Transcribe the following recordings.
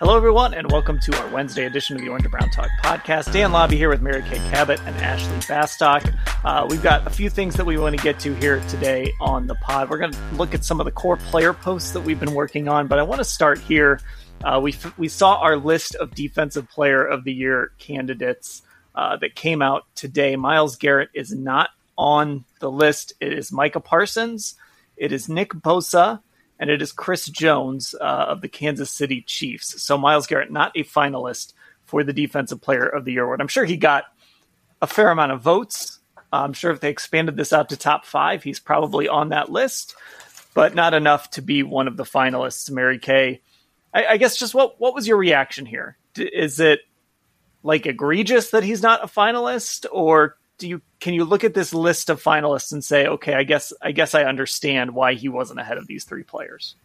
Hello, everyone, and welcome to our Wednesday edition of the Orange and Brown Talk podcast. Dan Lobby here with Mary Kay Cabot and Ashley Bastock. We've got a few things that we want to get to here today on the pod. We're going to look at some of the core player posts that we've been working on, but I want to start here. We saw our list of Defensive Player of the Year candidates that came out today. Miles Garrett is not on the list. It is Micah Parsons. It is Nick Bosa. And it is Chris Jones of the Kansas City Chiefs. So Miles Garrett, not a finalist for the Defensive Player of the Year award. I'm sure he got a fair amount of votes. I'm sure if they expanded this out to top five, he's probably on that list, but not enough to be one of the finalists. Mary Kay, I guess just what was your reaction here? Is it like egregious that he's not a finalist, or Can you look at this list of finalists and say, okay, I guess I understand why he wasn't ahead of these three players?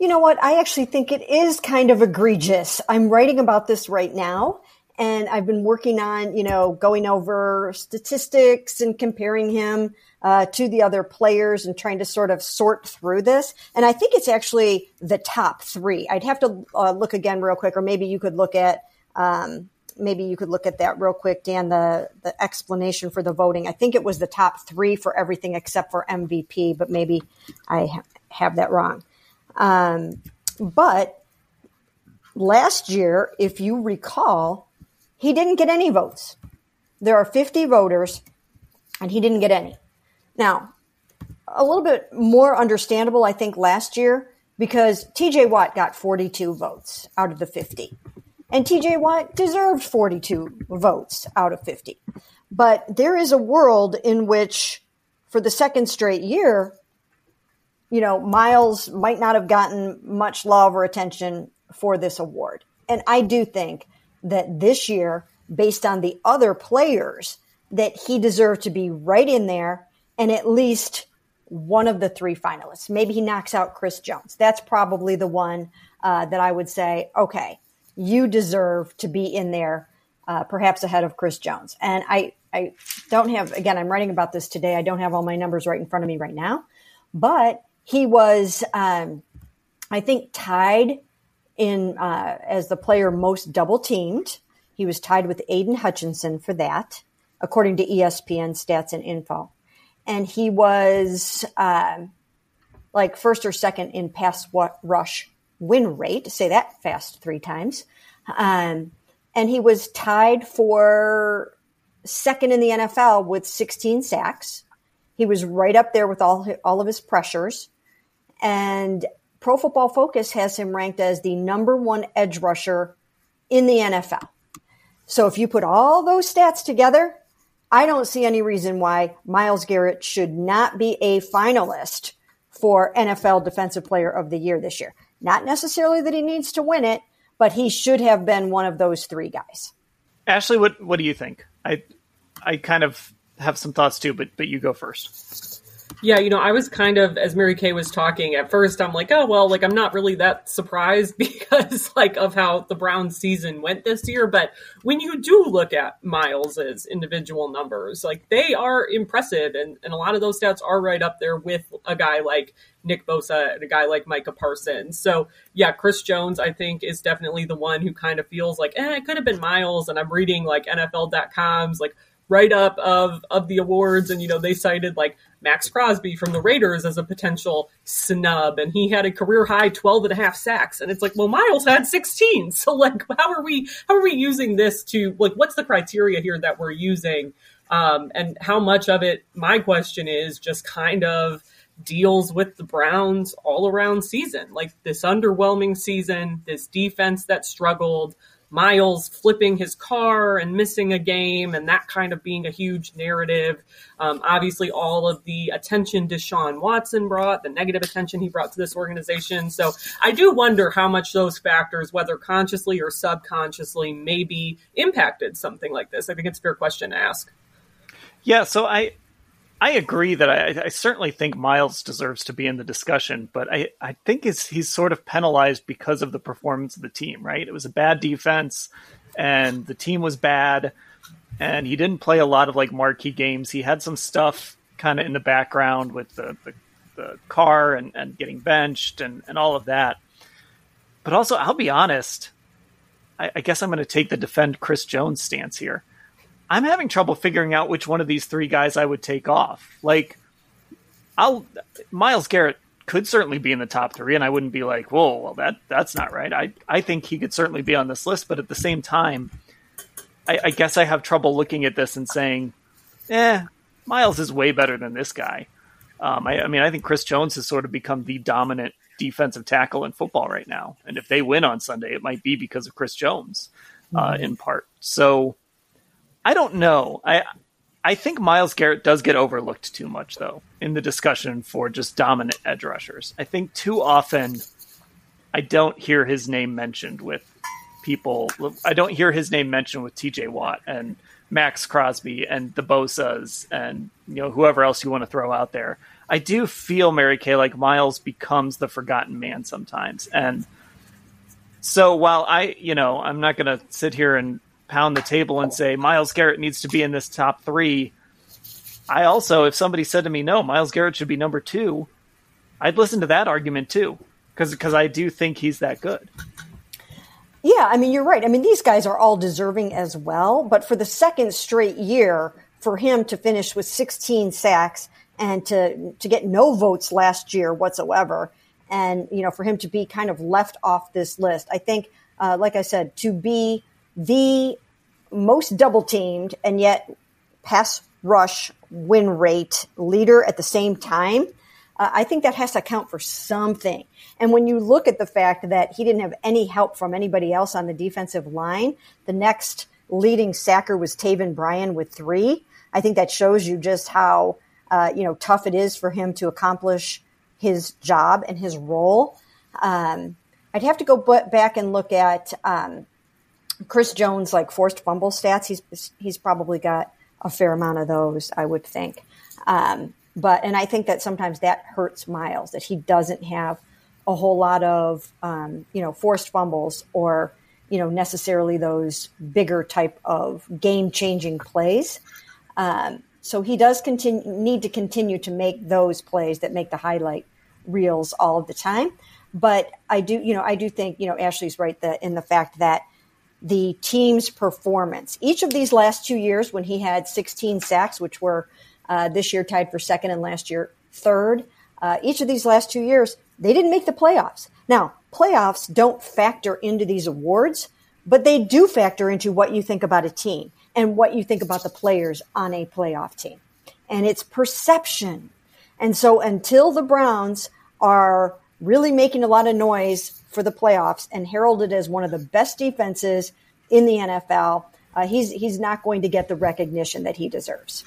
You know what? I actually think it is kind of egregious. I'm writing about this right now, and I've been working on, going over statistics and comparing him to the other players and trying to sort of sort through this. And I think it's actually the top three. I'd have to look again real quick, or maybe you could look at that real quick, Dan, the explanation for the voting. I think it was the top three for everything except for MVP, but maybe I have that wrong. But last year, if you recall, he didn't get any votes. There are 50 voters, and he didn't get any. Now, a little bit more understandable, I think, last year, because T.J. Watt got 42 votes out of the 50. And T.J. Watt deserved 42 votes out of 50. But there is a world in which, for the second straight year, Miles might not have gotten much love or attention for this award. And I do think that this year, based on the other players, that he deserved to be right in there and at least one of the three finalists. Maybe he knocks out Chris Jones. That's probably the one that I would say, okay, you deserve to be in there, perhaps ahead of Chris Jones. And I don't have, again, I'm writing about this today. I don't have all my numbers right in front of me right now, but he was, I think, tied in as the player most double teamed. He was tied with Aiden Hutchinson for that, according to ESPN Stats and Info. And he was first or second in pass rush win rate, say that fast three times. And he was tied for second in the NFL with 16 sacks. He was right up there with all of his pressures. And Pro Football Focus has him ranked as the number one edge rusher in the NFL. So if you put all those stats together, I don't see any reason why Miles Garrett should not be a finalist for NFL Defensive Player of the Year this year. Not necessarily that he needs to win it, but he should have been one of those three guys. Ashley, what do you think? I kind of have some thoughts too, but you go first. Yeah, you know, I was kind of, as Mary Kay was talking, at first I'm like, oh, well, like, I'm not really that surprised because, like, of how the Browns season went this year. But when you do look at Miles's individual numbers, like, they are impressive. And a lot of those stats are right up there with a guy like Nick Bosa and a guy like Micah Parsons. So, yeah, Chris Jones, I think, is definitely the one who kind of feels like, it could have been Miles. And I'm reading, like, NFL.com's, like, write-up of the awards, and, you know, they cited, like, Max Crosby from the Raiders as a potential snub, and he had a career-high 12.5 sacks, and it's like, well, Miles had 16, so, like, how are we using this to, like, what's the criteria here that we're using, and how much of it, my question is, just kind of deals with the Browns' all-around season, like, this underwhelming season, this defense that struggled, Miles flipping his car and missing a game and that kind of being a huge narrative. Obviously, all of the attention Deshaun Watson brought, the negative attention he brought to this organization. So I do wonder how much those factors, whether consciously or subconsciously, maybe impacted something like this. I think it's a fair question to ask. Yeah, so I agree that I certainly think Miles deserves to be in the discussion, but I think he's sort of penalized because of the performance of the team, right? It was a bad defense, and the team was bad, and he didn't play a lot of, like, marquee games. He had some stuff kind of in the background with the car and getting benched and all of that. But also, I'll be honest, I guess I'm going to take the defend Chris Jones stance here. I'm having trouble figuring out which one of these three guys I would take off. Like, Miles Garrett could certainly be in the top three, and I wouldn't be like, whoa, well, that's not right. I think he could certainly be on this list, but at the same time, I guess I have trouble looking at this and saying, Miles is way better than this guy. I mean, I think Chris Jones has sort of become the dominant defensive tackle in football right now, and if they win on Sunday, it might be because of Chris Jones in part. So I don't know. I think Miles Garrett does get overlooked too much, though, in the discussion for just dominant edge rushers. I think too often I don't hear his name mentioned with people. I don't hear his name mentioned with T.J. Watt and Max Crosby and the Bosas and, you know, whoever else you want to throw out there. I do feel, Mary Kay, like Miles becomes the forgotten man sometimes. And so while I'm not going to sit here and pound the table and say Miles Garrett needs to be in this top three, I also, if somebody said to me, no, Miles Garrett should be number two, I'd listen to that argument too, because I do think he's that good. Yeah, I mean, you're right. I mean, these guys are all deserving as well, but for the second straight year for him to finish with 16 sacks and to get no votes last year whatsoever, and, you know, for him to be kind of left off this list, I think, like I said, to be the most double-teamed and yet pass-rush win rate leader at the same time, I think that has to account for something. And when you look at the fact that he didn't have any help from anybody else on the defensive line, the next leading sacker was Taven Bryan with 3. I think that shows you just how tough it is for him to accomplish his job and his role. I'd have to go back and look at Chris Jones, like, forced fumble stats. He's probably got a fair amount of those, I would think. And I think that sometimes that hurts Miles, that he doesn't have a whole lot of, forced fumbles or, necessarily those bigger type of game-changing plays. So he does need to continue to make those plays that make the highlight reels all of the time. But I do think Ashley's right in the fact that the team's performance. Each of these last 2 years, when he had 16 sacks, which were this year tied for second and last year third, each of these last 2 years, they didn't make the playoffs. Now, playoffs don't factor into these awards, but they do factor into what you think about a team and what you think about the players on a playoff team. And it's perception. And so until the Browns are really making a lot of noise for the playoffs and heralded as one of the best defenses in the NFL, he's not going to get the recognition that he deserves.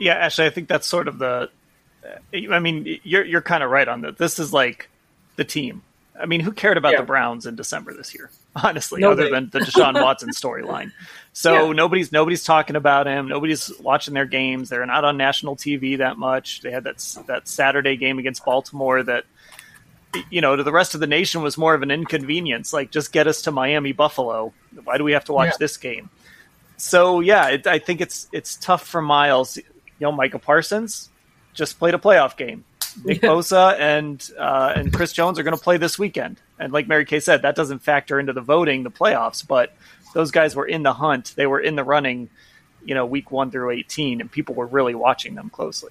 Yeah, Ashley, I think that's sort of you're kind of right on that. This is like the team. I mean, who cared about the Browns in December this year? honestly, other than the Deshaun Watson storyline. So nobody's talking about him. Nobody's watching their games. They're not on national TV that much. They had that Saturday game against Baltimore that, you know, to the rest of the nation was more of an inconvenience. Like, just get us to Miami, Buffalo. Why do we have to watch this game? So, I think it's tough for Miles. You know, Micah Parsons just played a playoff game. Nick Bosa and Chris Jones are going to play this weekend. And like Mary Kay said, that doesn't factor into the voting, the playoffs, but those guys were in the hunt. They were in the running, you know, week 1 through 18, and people were really watching them closely.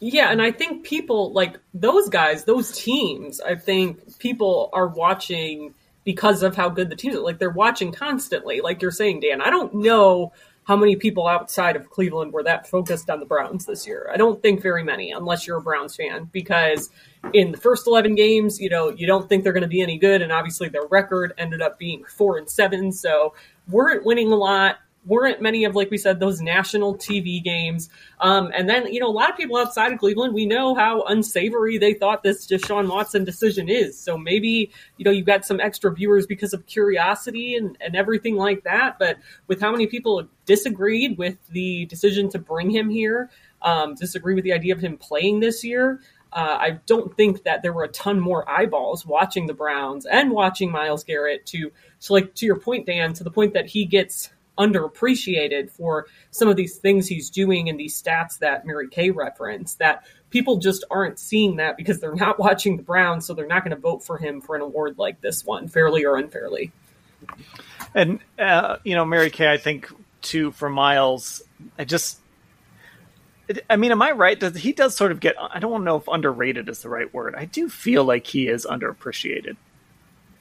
Yeah, and I think people, like, those guys, those teams, I think people are watching because of how good the teams are. Like, they're watching constantly, like you're saying, Dan. I don't know how many people outside of Cleveland were that focused on the Browns this year. I don't think very many, unless you're a Browns fan, because in the first 11 games, you know, you don't think they're going to be any good, and obviously their record ended up being 4-7, so weren't winning a lot. Weren't many of, like we said, those national TV games. And then, you know, a lot of people outside of Cleveland, we know how unsavory they thought this Deshaun Watson decision is. So maybe, you know, you got some extra viewers because of curiosity and everything like that. But with how many people disagreed with the decision to bring him here, disagree with the idea of him playing this year, I don't think that there were a ton more eyeballs watching the Browns and watching Miles Garrett to your point, Dan, to the point that he gets underappreciated for some of these things he's doing and these stats that Mary Kay referenced, that people just aren't seeing that because they're not watching the Browns, so they're not going to vote for him for an award like this one, fairly or unfairly. And, you know, Mary Kay, I think, too, for Miles, am I right? He does sort of get, I don't know if underrated is the right word. I do feel like he is underappreciated.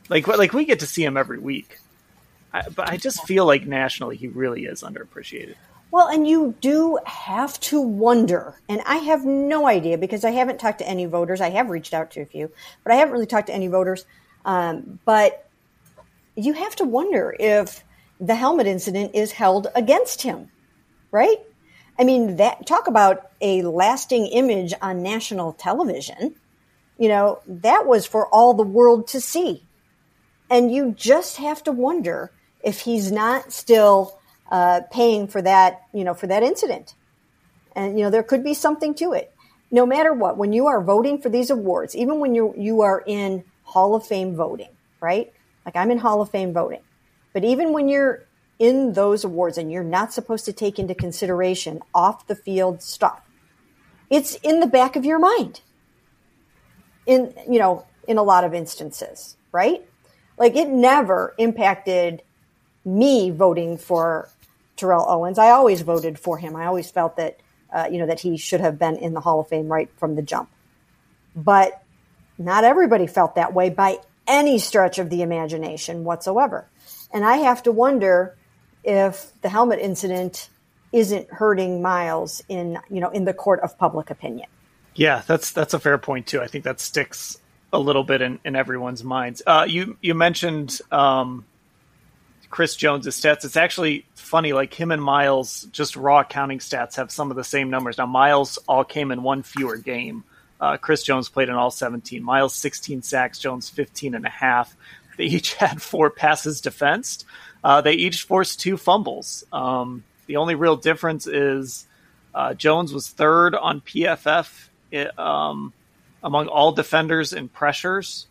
Like we get to see him every week. But I just feel like nationally he really is underappreciated. Well, and you do have to wonder, and I have no idea because I haven't talked to any voters. I have reached out to a few, but I haven't really talked to any voters. But you have to wonder if the helmet incident is held against him, right? I mean, that talk about a lasting image on national television. You know, that was for all the world to see. And you just have to wonder if he's not still paying for that, you know, for that incident. And, you know, there could be something to it. No matter what, when you are voting for these awards, even when you are in Hall of Fame voting, right? Like, I'm in Hall of Fame voting. But even when you're in those awards and you're not supposed to take into consideration off-the-field stuff, it's in the back of your mind in a lot of instances, right? Like, it never impacted me voting for Terrell Owens. I always voted for him. I always felt that, that he should have been in the Hall of Fame right from the jump. But not everybody felt that way by any stretch of the imagination whatsoever. And I have to wonder if the helmet incident isn't hurting Miles in the court of public opinion. Yeah, that's a fair point, too. I think that sticks a little bit in everyone's minds. You mentioned Chris Jones' stats. It's actually funny, like, him and Miles, just raw counting stats, have some of the same numbers. Now, Miles all came in one fewer game. Chris Jones played in all 17. Miles, 16 sacks. Jones, 15.5. They each had 4 passes defensed. They each forced 2 fumbles. The only real difference is Jones was third on PFF among all defenders in pressures.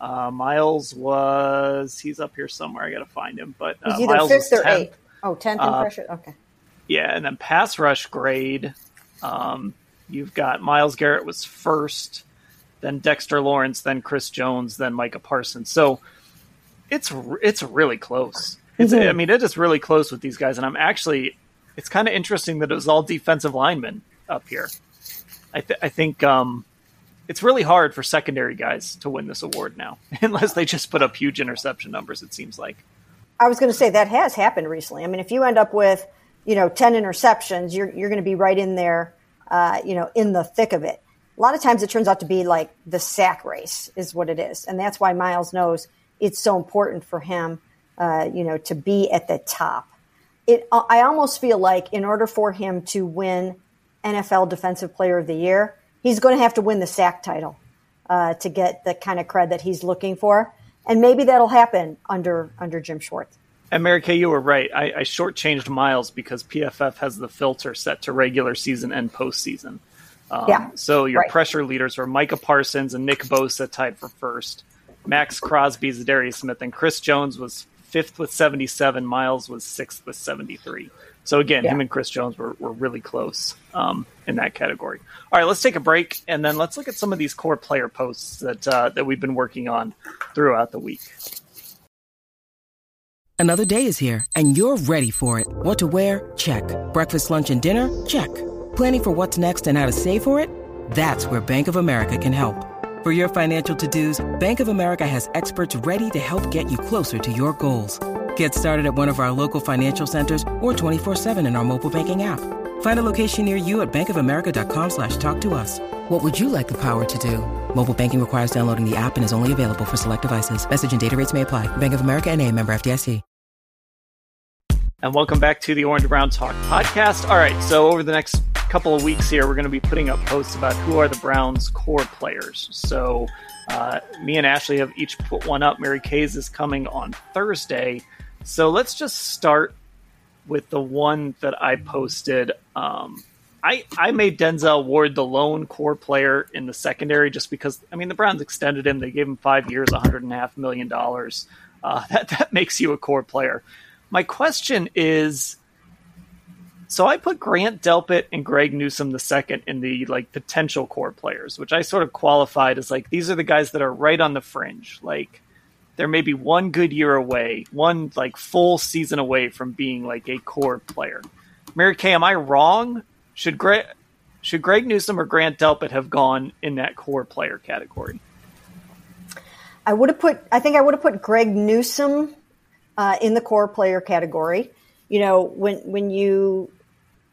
Miles was, he's up here somewhere. I got to find him, but he's either Miles 5th or 8th. Oh, 10th in pressure. Okay. Yeah. And then pass rush grade. You've got Miles Garrett was first, then Dexter Lawrence, then Chris Jones, then Micah Parsons. So it's really close. Mm-hmm. I mean, it is really close with these guys. And it's kind of interesting that it was all defensive linemen up here. I think it's really hard for secondary guys to win this award now, unless they just put up huge interception numbers, it seems like. I was going to say that has happened recently. I mean, if you end up with, 10 interceptions, you're going to be right in there, in the thick of it. A lot of times it turns out to be like the sack race is what it is. And that's why Miles knows it's so important for him, to be at the top. I almost feel like in order for him to win NFL Defensive Player of the Year, he's going to have to win the sack title to get the kind of cred that he's looking for. And maybe that'll happen under Jim Schwartz. And Mary Kay, you were right. I shortchanged Miles because PFF has the filter set to regular season and postseason. So your pressure leaders are Micah Parsons and Nick Bosa tied for first. Max Crosby, Darius Smith, and Chris Jones was fifth with 77. Miles was sixth with 73. So again, him and Chris Jones were really close in that category. All right, let's take a break, and then let's look at some of these core player posts that we've been working on throughout the week. Another day is here, and you're ready for it. What to wear? Check. Breakfast, lunch, and dinner? Check. Planning for what's next and how to save for it? That's where Bank of America can help. For your financial to-dos, Bank of America has experts ready to help get you closer to your goals. Get started at one of our local financial centers or 24/7 in our mobile banking app. Find a location near you at bankofamerica.com/talktous. What would you like the power to do? Mobile banking requires downloading the app and is only available for select devices. Message and data rates may apply. Bank of America NA, member FDIC. And welcome back to the Orange Brown Talk podcast. All right, so over the next couple of weeks here, we're going to be putting up posts about who are the Browns' core players. So me and Ashley have each put one up. Mary Kay's is coming on Thursday. So let's just start with the one that I posted. I made Denzel Ward the lone core player in the secondary just because, I mean, the Browns extended him. They gave him 5 years, $105 million. That makes you a core player. My question is, so I put Grant Delpit and Greg Newsome the second in the like potential core players, which I sort of qualified as like, these are the guys that are right on the fringe. Like, there may be one good year away, one like full season away from being like a core player. Mary Kay, am I wrong? Should Greg Newsome or Grant Delpit have gone in that core player category? I think I would have put Greg Newsome in the core player category. You know, when you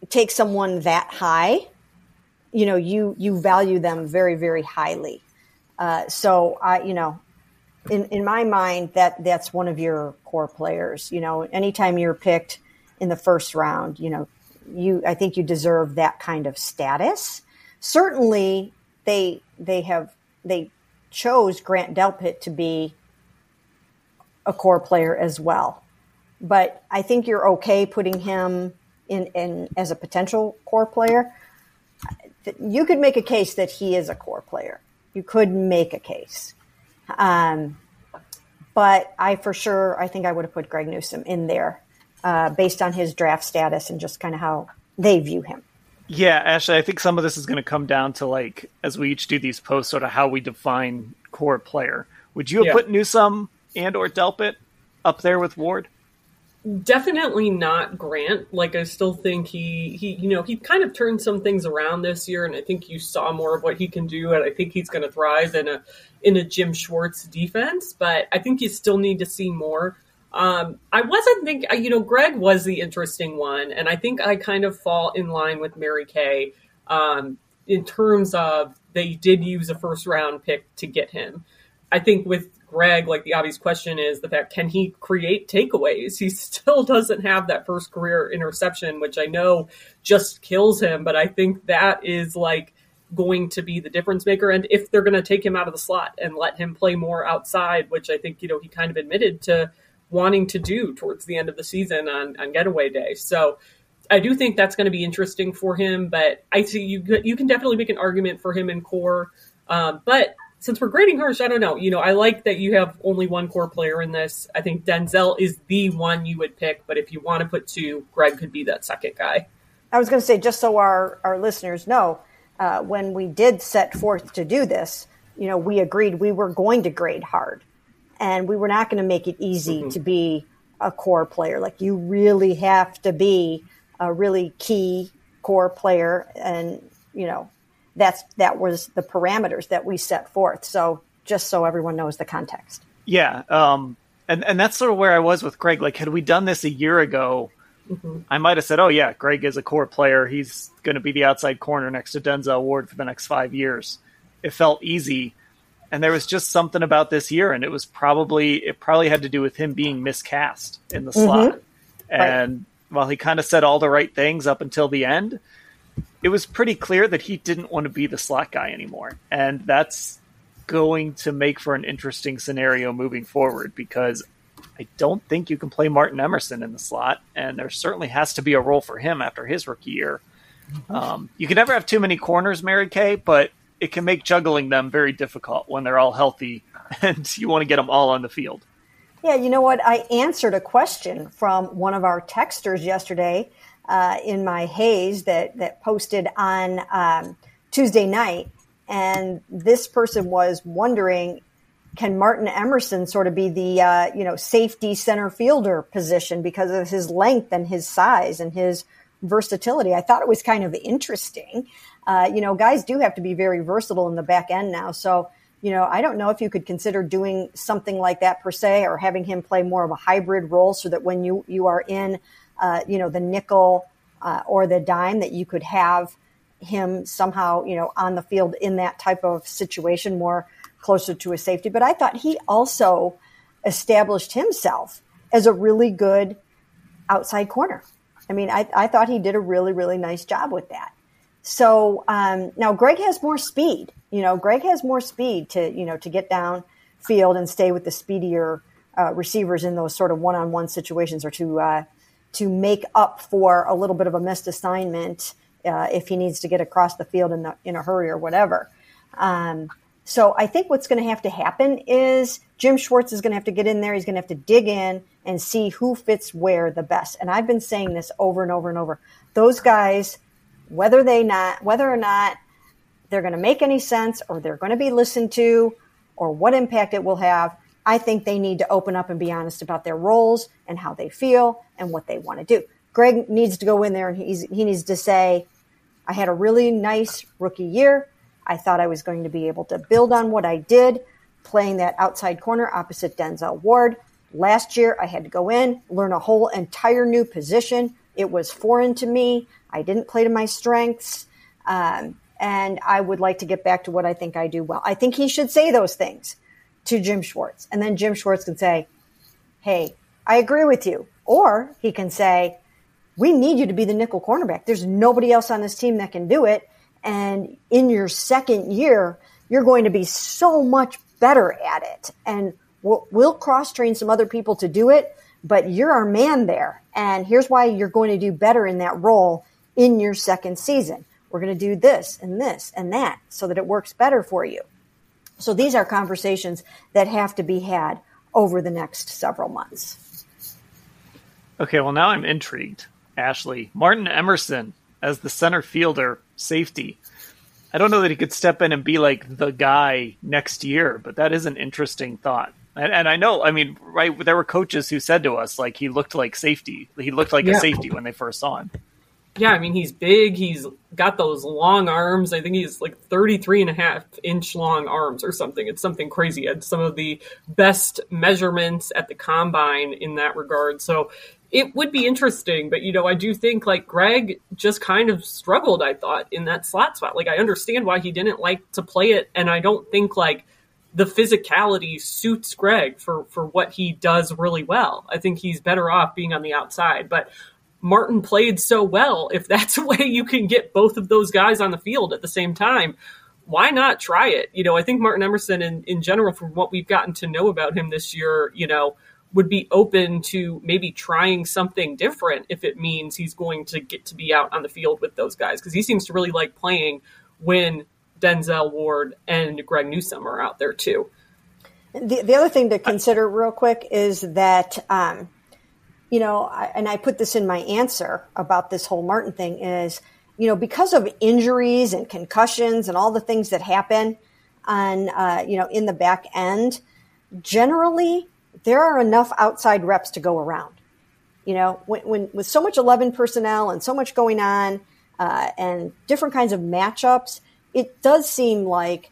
take someone that high, you know, you value them very, very highly. In my mind, that's one of your core players. You know, anytime you're picked in the first round, you know, I think you deserve that kind of status. Certainly, they chose Grant Delpit to be a core player as well. But I think you're okay putting him in as a potential core player. You could make a case that he is a core player. You could make a case. But I think I would have put Greg Newsome in there based on his draft status and just kind of how they view him. Yeah, Ashley, I think some of this is going to come down to like, as we each do these posts, sort of how we define core player. Would you have put Newsome and or Delpit up there with Ward? Definitely not Grant. Like, I still think he kind of turned some things around this year, and I think you saw more of what he can do, and I think he's going to thrive in a Jim Schwartz defense, but I think you still need to see more. I wasn't thinking, you know, Greg was the interesting one, and I think I kind of fall in line with Mary Kay in terms of they did use a first-round pick to get him. I think with Greg, like, the obvious question is the fact, can he create takeaways? He still doesn't have that first career interception, which I know just kills him, but I think that is like going to be the difference maker. And if they're going to take him out of the slot and let him play more outside, which I think, you know, he kind of admitted to wanting to do towards the end of the season on getaway day. So I do think that's going to be interesting for him, but I see you can definitely make an argument for him in core. But since we're grading Hirsch, I don't know. You know, I like that you have only one core player in this. I think Denzel is the one you would pick, but if you want to put two, Greg could be that second guy. I was going to say, just so our listeners know, when we did set forth to do this, you know, we agreed we were going to grade hard, and we were not going to make it easy to be a core player. Like, you really have to be a really key core player, and, you know, that was the parameters that we set forth. So just so everyone knows the context. Yeah. And that's sort of where I was with Greg. Like, had we done this a year ago, I might've said, oh yeah, Greg is a core player. He's going to be the outside corner next to Denzel Ward for the next 5 years. It felt easy. And there was just something about this year. And it was probably had to do with him being miscast in the slot. And while he kind of said all the right things up until the end, it was pretty clear that he didn't want to be the slot guy anymore. And that's going to make for an interesting scenario moving forward, because I don't think you can play Martin Emerson in the slot, and there certainly has to be a role for him after his rookie year. You can never have too many corners, Mary Kay, but it can make juggling them very difficult when they're all healthy and you want to get them all on the field. Yeah, you know what? I answered a question from one of our texters yesterday in my haze that posted on Tuesday night, and this person was wondering, can Martin Emerson sort of be the safety center fielder position because of his length and his size and his versatility? I thought it was kind of interesting. Guys do have to be very versatile in the back end now. So, I don't know if you could consider doing something like that per se, or having him play more of a hybrid role so that when you are in, the nickel or the dime, that you could have him somehow, on the field in that type of situation, more closer to a safety. But I thought he also established himself as a really good outside corner. I mean, I thought he did a really, really nice job with that. So now Greg has more speed. Greg has more speed to get downfield and stay with the speedier receivers in those sort of one-on-one situations, or to make up for a little bit of a missed assignment if he needs to get across the field in a hurry or whatever. So I think what's going to have to happen is Jim Schwartz is going to have to get in there. He's going to have to dig in and see who fits where the best. And I've been saying this over and over and over. Those guys, whether or not they're going to make any sense, or they're going to be listened to, or what impact it will have, I think they need to open up and be honest about their roles and how they feel and what they want to do. Greg needs to go in there and he needs to say, I had a really nice rookie year. I thought I was going to be able to build on what I did, playing that outside corner opposite Denzel Ward. Last year, I had to go in, learn a whole entire new position. It was foreign to me. I didn't play to my strengths. And I would like to get back to what I think I do well. I think he should say those things to Jim Schwartz. And then Jim Schwartz can say, hey, I agree with you. Or he can say, we need you to be the nickel cornerback. There's nobody else on this team that can do it. And in your second year, you're going to be so much better at it. And we'll cross-train some other people to do it, but you're our man there. And here's why you're going to do better in that role in your second season. We're going to do this and this and that so that it works better for you. So these are conversations that have to be had over the next several months. Okay, well, now I'm intrigued, Ashley. Martin Emerson as the center fielder, safety. I don't know that he could step in and be like the guy next year, but that is an interesting thought. And I know, I mean, right, there were coaches who said to us, like, he looked like safety. He looked like a safety when they first saw him. Yeah, I mean, he's big. He's got those long arms. I think he's like 33.5-inch long arms or something. It's something crazy. It's some of the best measurements at the combine in that regard. So it would be interesting, but, I do think, like, Greg just kind of struggled, I thought, in that slot spot. Like, I understand why he didn't like to play it, and I don't think, like, the physicality suits Greg for what he does really well. I think he's better off being on the outside, but Martin played so well. If that's a way you can get both of those guys on the field at the same time, why not try it? I think Martin Emerson, in general, from what we've gotten to know about him this year, would be open to maybe trying something different if it means he's going to get to be out on the field with those guys, because he seems to really like playing when Denzel Ward and Greg Newsome are out there too. The other thing to consider real quick is that, and I put this in my answer about this whole Martin thing is, because of injuries and concussions and all the things that happen on, in the back end, generally, there are enough outside reps to go around. When with so much 11 personnel and so much going on and different kinds of matchups, it does seem like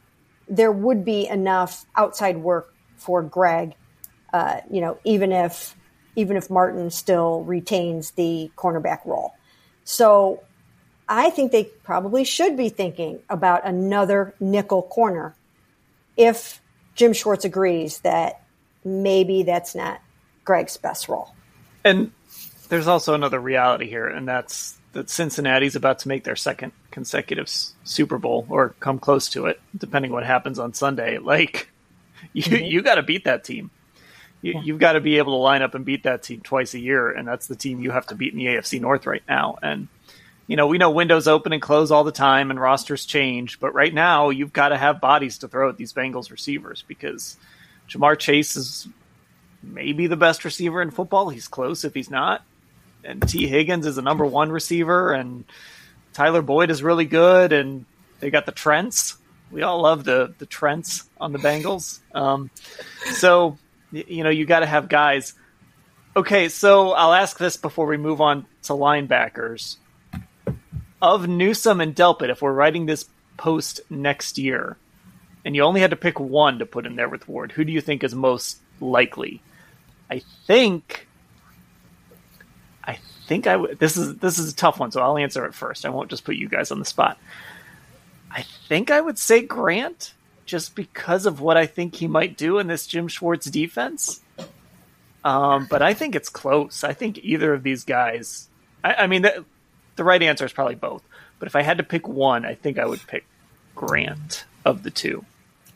there would be enough outside work for Greg, even if Martin still retains the cornerback role. So I think they probably should be thinking about another nickel corner if Jim Schwartz agrees that maybe that's not Greg's best role. And there's also another reality here, and that's that Cincinnati's about to make their second consecutive Super Bowl or come close to it, depending what happens on Sunday. Like, you got to beat that team. You've got to be able to line up and beat that team twice a year, and that's the team you have to beat in the AFC North right now. And, you know, we know windows open and close all the time and rosters change, but right now you've got to have bodies to throw at these Bengals receivers because Jamar Chase is maybe the best receiver in football. He's close if he's not. And T. Higgins is a number one receiver, and Tyler Boyd is really good, and they got the Trents. We all love the Trents on the Bengals. So, you know, you got to have guys. Okay, so I'll ask this before we move on to linebackers. Of Newsome and Delpit, if we're writing this post next year, and you only had to pick one to put in there with Ward, who do you think is most likely? This is a tough one, so I'll answer it first. I won't just put you guys on the spot. I think I would say Grant, just because of what I think he might do in this Jim Schwartz defense. But I think it's close. I think either of these guys. I mean, the right answer is probably both. But if I had to pick one, I think I would pick Grant of the two.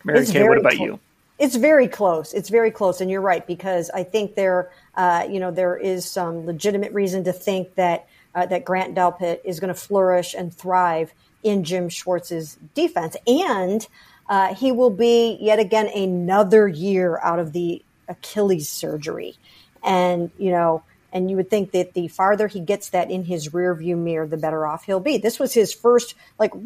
Mary Kay, what about you? It's very close. It's very close, and you're right, because I think there is some legitimate reason to think that Grant Delpit is going to flourish and thrive in Jim Schwartz's defense, and he will be yet again another year out of the Achilles surgery, and you would think that the farther he gets that in his rearview mirror, the better off he'll be. This was his first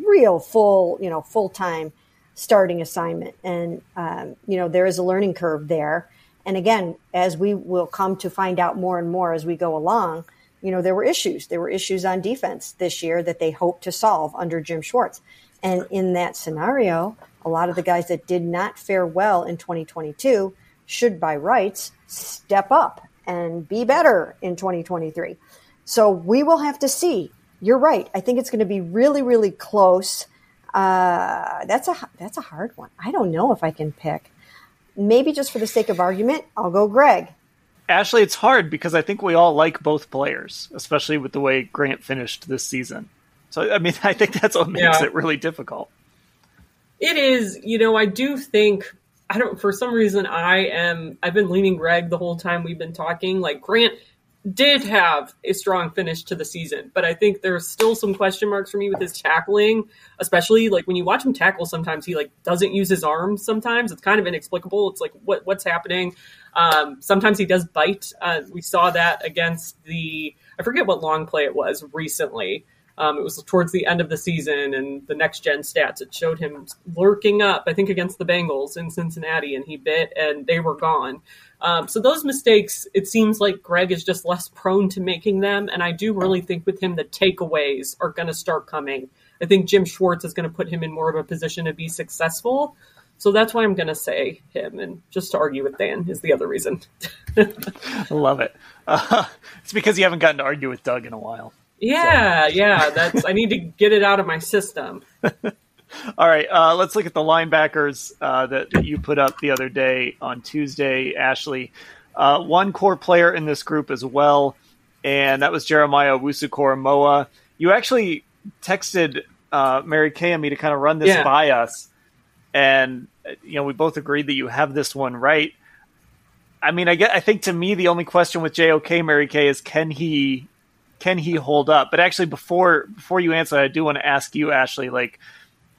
real full time. Starting assignment. And, there is a learning curve there. And again, as we will come to find out more and more as we go along, there were issues. There were issues on defense this year that they hope to solve under Jim Schwartz. And in that scenario, a lot of the guys that did not fare well in 2022 should, by rights, step up and be better in 2023. So we will have to see. You're right. I think it's going to be really, really close. That's a hard one. I don't know if I can pick. Maybe just for the sake of argument, I'll go Greg. Ashley, it's hard because I think we all like both players, especially with the way Grant finished this season. So, I mean, I think that's what makes it really difficult. It is. I've been leaning Greg the whole time we've been talking. Like, Grant did have a strong finish to the season, but I think there's still some question marks for me with his tackling, especially when you watch him tackle, sometimes he doesn't use his arms. Sometimes it's kind of inexplicable. It's what's happening. Sometimes he does bite. We saw that against I forget what long play it was recently. It was towards the end of the season, and the next gen stats, it showed him lurking up, I think against the Bengals in Cincinnati, and he bit and they were gone. So those mistakes, it seems like Greg is just less prone to making them. And I do really think with him, the takeaways are going to start coming. I think Jim Schwartz is going to put him in more of a position to be successful. So that's why I'm going to say him. And just to argue with Dan is the other reason. I love it. It's because you haven't gotten to argue with Doug in a while. Yeah, so. Yeah. I need to get it out of my system. All right, let's look at the linebackers that you put up the other day on Tuesday, Ashley. One core player in this group as well, and that was Jeremiah Owusu-Koramoah. You actually texted Mary Kay and me to kind of run this by us, and we both agreed that you have this one right. I mean, I think to me the only question with JOK, Mary Kay, is can he hold up? But actually, before you answer, I do want to ask you, Ashley,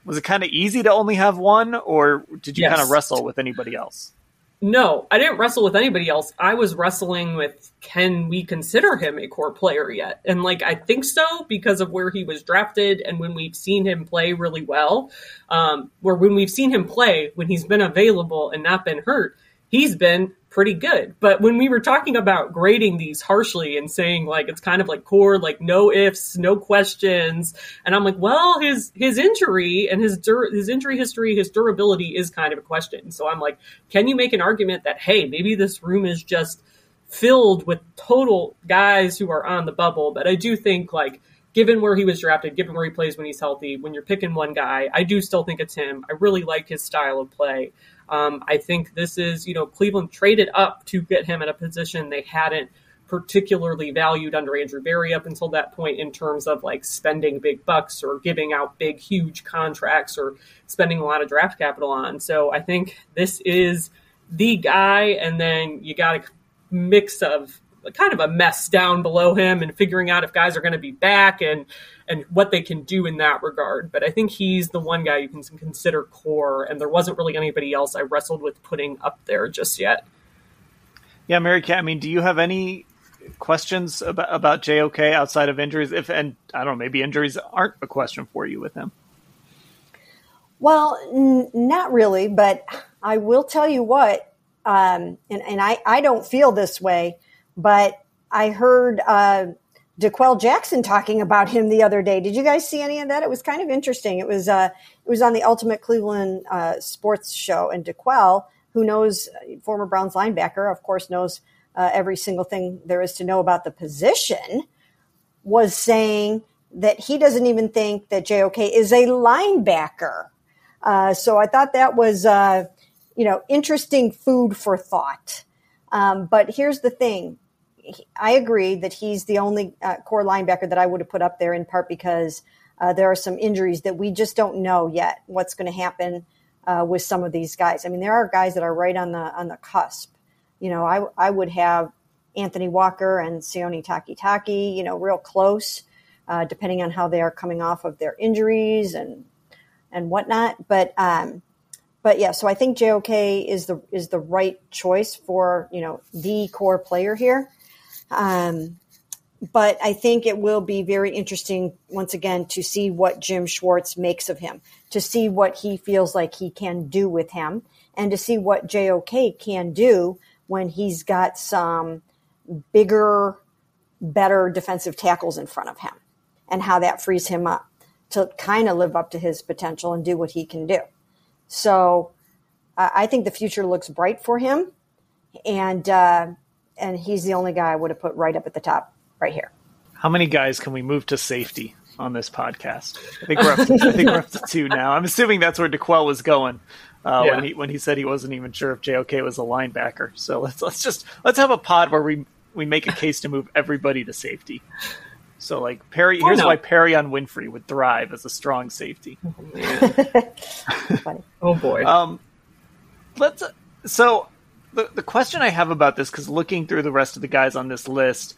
was it kind of easy to only have one, or did you kind of wrestle with anybody else? No, I didn't wrestle with anybody else. I was wrestling with, can we consider him a core player yet? And I think so, because of where he was drafted and when we've seen him play really well, or when we've seen him play, when he's been available and not been hurt, he's been pretty good. But when we were talking about grading these harshly and saying it's kind of core, no ifs, no questions. And I'm his injury and his injury history, his durability is kind of a question. So I'm can you make an argument that, hey, maybe this room is just filled with total guys who are on the bubble? But I do think given where he was drafted, given where he plays when he's healthy, when you're picking one guy, I do still think it's him. I really like his style of play. I think this is, Cleveland traded up to get him in a position they hadn't particularly valued under Andrew Berry up until that point in terms of like spending big bucks or giving out big, huge contracts or spending a lot of draft capital on. So I think this is the guy. And then you got a mix of kind of a mess down below him and figuring out if guys are going to be back and what they can do in that regard. But I think he's the one guy you can consider core. And there wasn't really anybody else I wrestled with putting up there just yet. Yeah, Mary Kat, I mean, do you have any questions about JOK outside of injuries? And I don't know, maybe injuries aren't a question for you with him. Well, not really, but I will tell you what, and I don't feel this way, but I heard DeQuell Jackson talking about him the other day. Did you guys see any of that? It was kind of interesting. It was on the Ultimate Cleveland Sports Show, and DeQuell, who knows, former Browns linebacker, of course, knows every single thing there is to know about the position, was saying that he doesn't even think that JOK is a linebacker. So I thought that was, interesting food for thought. But here's the thing. I agree that he's the only core linebacker that I would have put up there, in part because there are some injuries that we just don't know yet what's going to happen with some of these guys. I mean, there are guys that are right on the cusp. You know, I would have Anthony Walker and Sione Takitaki, real close, depending on how they are coming off of their injuries and whatnot. But yeah, so I think JOK is the right choice for, the core player here. But I think it will be very interesting, once again, to see what Jim Schwartz makes of him, to see what he feels like he can do with him, and to see what JOK can do when he's got some bigger, better defensive tackles in front of him, and how that frees him up to kind of live up to his potential and do what he can do. So I think the future looks bright for him, and he's the only guy I would have put right up at the top. Right here. How many guys can we move to safety on this podcast? I think we're up to two now. I'm assuming that's where DeQuell was going when he said he wasn't even sure if JOK was a linebacker. So let's have a pod where we make a case to move everybody to safety. So like Perry, why Perion Winfrey would thrive as a strong safety. Oh boy. So the question I have about this, because looking through the rest of the guys on this list.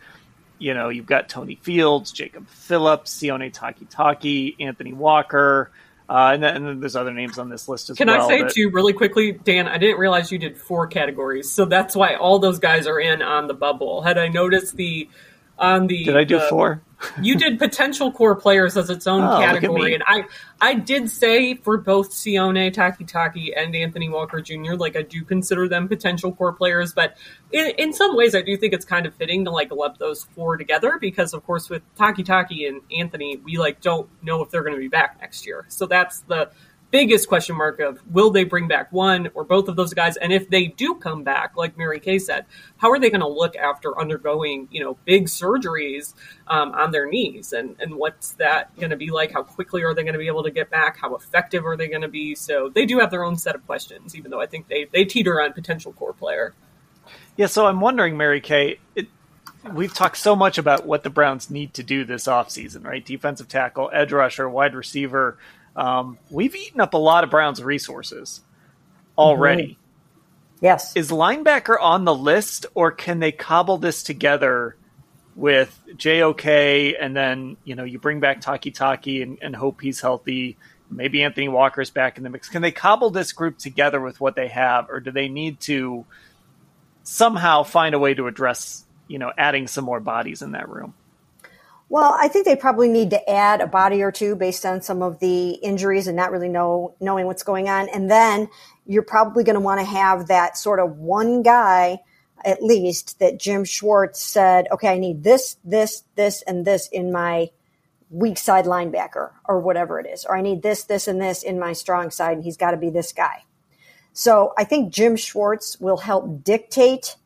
You've got Tony Fields, Jacob Phillips, Sione Takitaki, Anthony Walker, and then there's other names on this list as well. Can I say, too, really quickly, Dan, I didn't realize you did four categories, so that's why all those guys are in on the bubble. Had I noticed Did I do four? You did potential core players as its own category, and I did say for both Sione Takitaki and Anthony Walker Jr., like I do consider them potential core players, but in some ways I do think it's kind of fitting to like lump those four together because, of course, with Takitaki and Anthony, we like don't know if they're going to be back next year. So that's the biggest question mark of will they bring back one or both of those guys? And if they do come back, like Mary Kay said, how are they going to look after undergoing, big surgeries on their knees? And what's that going to be like? How quickly are they going to be able to get back? How effective are they going to be? So they do have their own set of questions, even though I think they teeter on potential core player. Yeah, so I'm wondering, Mary Kay, we've talked so much about what the Browns need to do this offseason, right? Defensive tackle, edge rusher, wide receiver. We've eaten up a lot of Browns resources already. Mm-hmm. Yes. Is linebacker on the list, or can they cobble this together with JOK and then, you bring back Takitaki and hope he's healthy. Maybe Anthony Walker's back in the mix. Can they cobble this group together with what they have, or do they need to somehow find a way to address, adding some more bodies in that room? Well, I think they probably need to add a body or two based on some of the injuries and not really knowing what's going on. And then you're probably going to want to have that sort of one guy, at least, that Jim Schwartz said, okay, I need this, this, this, and this in my weak side linebacker or whatever it is. Or I need this, this, and this in my strong side, and he's got to be this guy. So I think Jim Schwartz will help dictate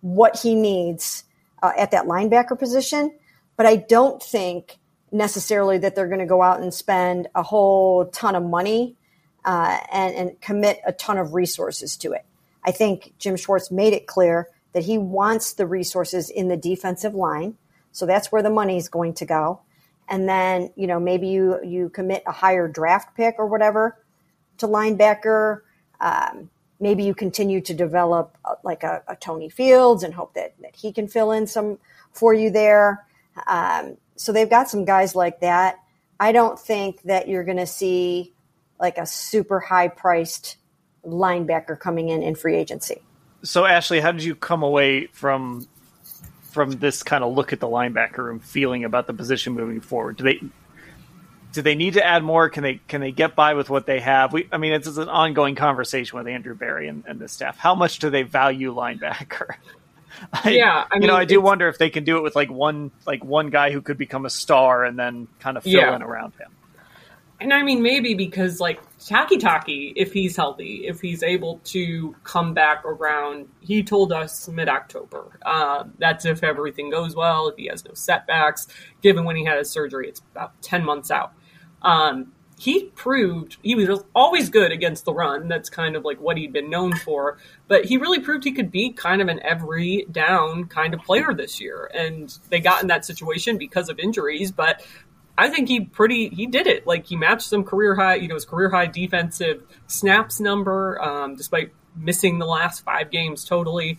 what he needs at that linebacker position. But I don't think necessarily that they're going to go out and spend a whole ton of money and commit a ton of resources to it. I think Jim Schwartz made it clear that he wants the resources in the defensive line. So that's where the money is going to go. And then, you know, maybe you commit a higher draft pick or whatever to linebacker. Maybe you continue to develop a Tony Fields and hope that he can fill in some for you there. So they've got some guys like that. I don't think that you're going to see like a super high-priced linebacker coming in free agency. So, Ashley, how did you come away from this kind of look at the linebacker room feeling about the position moving forward? Do they need to add more? Can they get by with what they have? This is an ongoing conversation with Andrew Berry and the staff. How much do they value linebacker? I do wonder if they can do it with one guy who could become a star and then kind of fill in around him. And maybe because Takitaki, if he's healthy, if he's able to come back around, he told us mid-October. That's if everything goes well, if he has no setbacks. Given when he had his surgery, it's about 10 months out. He proved he was always good against the run. That's kind of what he'd been known for. But he really proved he could be kind of an every down kind of player this year. And they got in that situation because of injuries, but I think he did it. He matched some career high, his career high defensive snaps number, despite missing the last 5 games totally.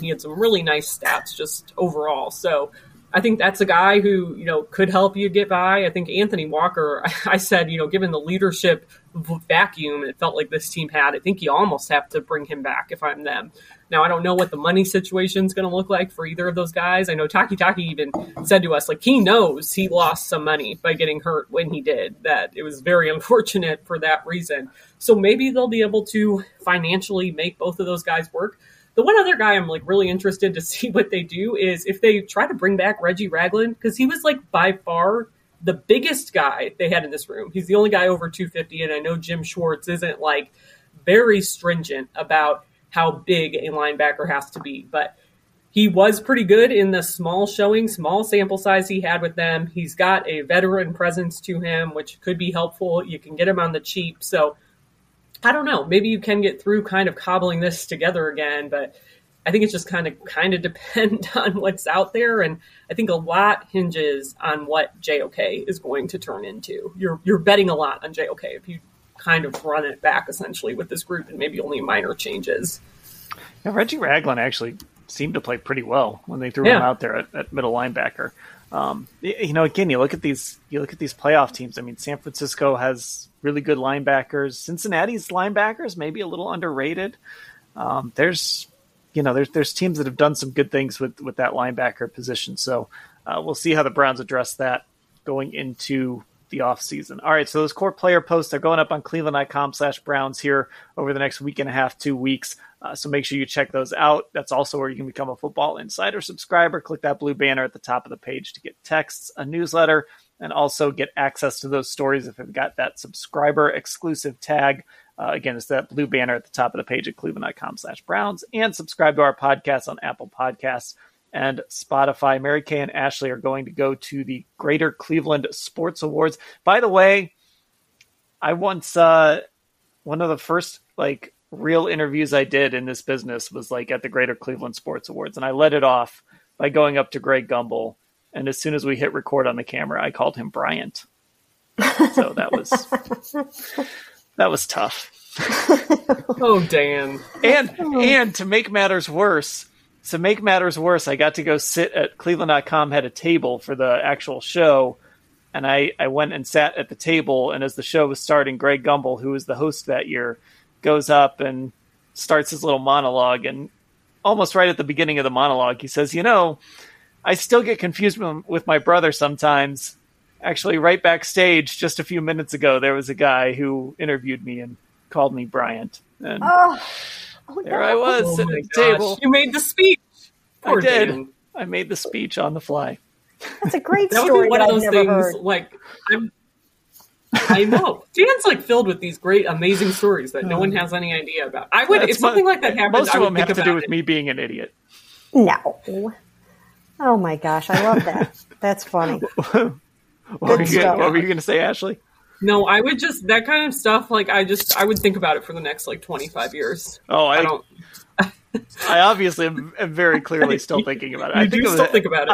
He had some really nice stats just overall. So I think that's a guy who, could help you get by. I think Anthony Walker, I said, given the leadership vacuum it felt like this team had, I think you almost have to bring him back if I'm them. Now, I don't know what the money situation is going to look like for either of those guys. I know Takitaki even said to us, he knows he lost some money by getting hurt when he did, that it was very unfortunate for that reason. So maybe they'll be able to financially make both of those guys work. The one other guy I'm really interested to see what they do is if they try to bring back Reggie Ragland, because he was by far the biggest guy they had in this room. He's the only guy over 250. And I know Jim Schwartz isn't very stringent about how big a linebacker has to be, but he was pretty good in the small sample size he had with them. He's got a veteran presence to him, which could be helpful. You can get him on the cheap. So I don't know. Maybe you can get through kind of cobbling this together again, but I think it's just kind of depend on what's out there. And I think a lot hinges on what JOK is going to turn into. You're betting a lot on JOK if you kind of run it back essentially with this group and maybe only minor changes. Yeah, Reggie Ragland actually seemed to play pretty well when they threw him out there at middle linebacker. Again, you look at these playoff teams. San Francisco has really good linebackers. Cincinnati's linebackers maybe a little underrated. There's teams that have done some good things with that linebacker position. So we'll see how the Browns address that going into the offseason. All right, so those core player posts are going up on cleveland.com/Browns here over the next week and a half, 2 weeks. So make sure you check those out. That's also where you can become a Football Insider subscriber. Click that blue banner at the top of the page to get texts, a newsletter, and also get access to those stories if you've got that subscriber exclusive tag. Again, it's that blue banner at the top of the page at cleveland.com/Browns, and subscribe to our podcast on Apple Podcasts and Spotify. Mary Kay and Ashley are going to go to the Greater Cleveland Sports Awards. By the way, I once, one of the first real interviews I did in this business was at the Greater Cleveland Sports Awards. And I led it off by going up to Greg Gumbel. And as soon as we hit record on the camera, I called him Bryant. So that was, that was tough. Oh, damn. And to make matters worse, I got to go sit at Cleveland.com, had a table for the actual show, and I went and sat at the table, and as the show was starting, Greg Gumbel, who was the host that year, goes up and starts his little monologue, and almost right at the beginning of the monologue, he says, I still get confused with my brother sometimes. Actually, right backstage just a few minutes ago, there was a guy who interviewed me and called me Bryant. And I was sitting at the table. You made the speech. Poor I did. Dan. I made the speech on the fly. That's a great that story. Would be one that of those I've things heard. I know Dan's filled with these great, amazing stories that no one has any idea about. I would if something like that happened. Most of them have to do with me being an idiot. No. Oh my gosh, I love that. That's funny. What were you going to say, Ashley? No, I would just, that kind of stuff, I would think about it for the next 25 years. Oh, I don't. I obviously am very clearly still thinking about it. I think I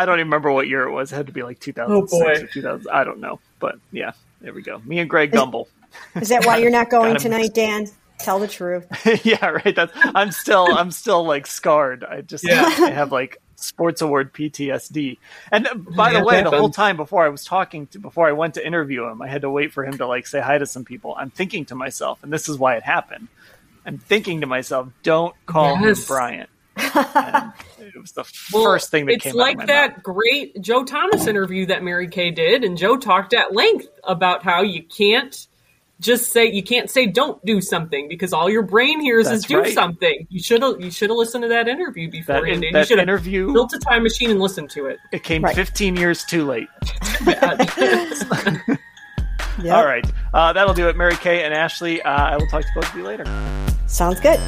don't even remember what year it was. It had to be like 2006 or 2000. I don't know. But yeah, there we go. Me and Greg Gumbel. Is that why you're not going tonight, Dan? Tell the truth. Yeah, right. I'm still like scarred. I have like sports award PTSD. And by the way, the whole time before I went to interview him, I had to wait for him to like say hi to some people. I'm thinking to myself, and this is why it happened. I'm thinking to myself, don't call him Bryant. And it was the first thing that came out of my mouth. It's like that great Joe Thomas interview that Mary Kay did, and Joe talked at length about how you can't just say don't do something because all your brain hears is do something. You should have listened to that interview before it ended. You should have built a time machine and listened to it. It came 15 years too late. All right. That'll do it, Mary Kay and Ashley. I will talk to both of you later. Sounds good.